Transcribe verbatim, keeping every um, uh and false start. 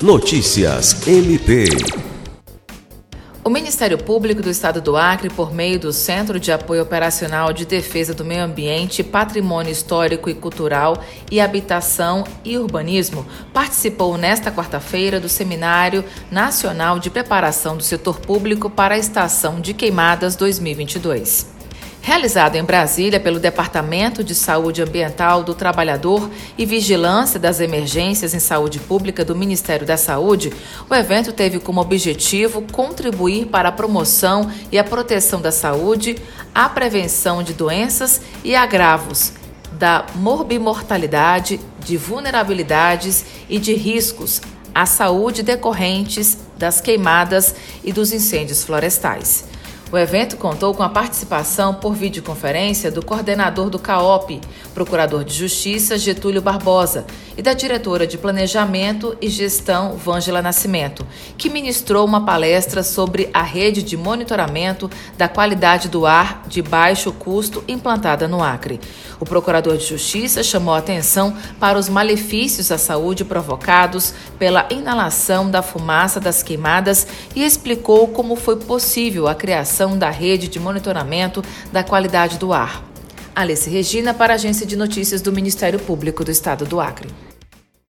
Notícias M P. O Ministério Público do Estado do Acre, por meio do Centro de Apoio Operacional de Defesa do Meio Ambiente, Patrimônio Histórico e Cultural e Habitação e Urbanismo, participou nesta quarta-feira do Seminário Nacional de Preparação do Setor Público para a Estação de Queimadas dois mil e vinte e dois. Realizado em Brasília pelo Departamento de Saúde Ambiental do Trabalhador e Vigilância das Emergências em Saúde Pública do Ministério da Saúde, o evento teve como objetivo contribuir para a promoção e a proteção da saúde, a prevenção de doenças e agravos, da morbimortalidade, de vulnerabilidades e de riscos à saúde decorrentes das queimadas e dos incêndios florestais. O evento contou com a participação por videoconferência do coordenador do C A O P, procurador de Justiça Getúlio Barbosa, e da diretora de Planejamento e Gestão Vângela Nascimento, que ministrou uma palestra sobre a rede de monitoramento da qualidade do ar de baixo custo implantada no Acre. O procurador de Justiça chamou a atenção para os malefícios à saúde provocados pela inalação da fumaça das queimadas e explicou como foi possível a criação da rede de monitoramento da qualidade do ar. Alice Regina, para a Agência de Notícias do Ministério Público do Estado do Acre.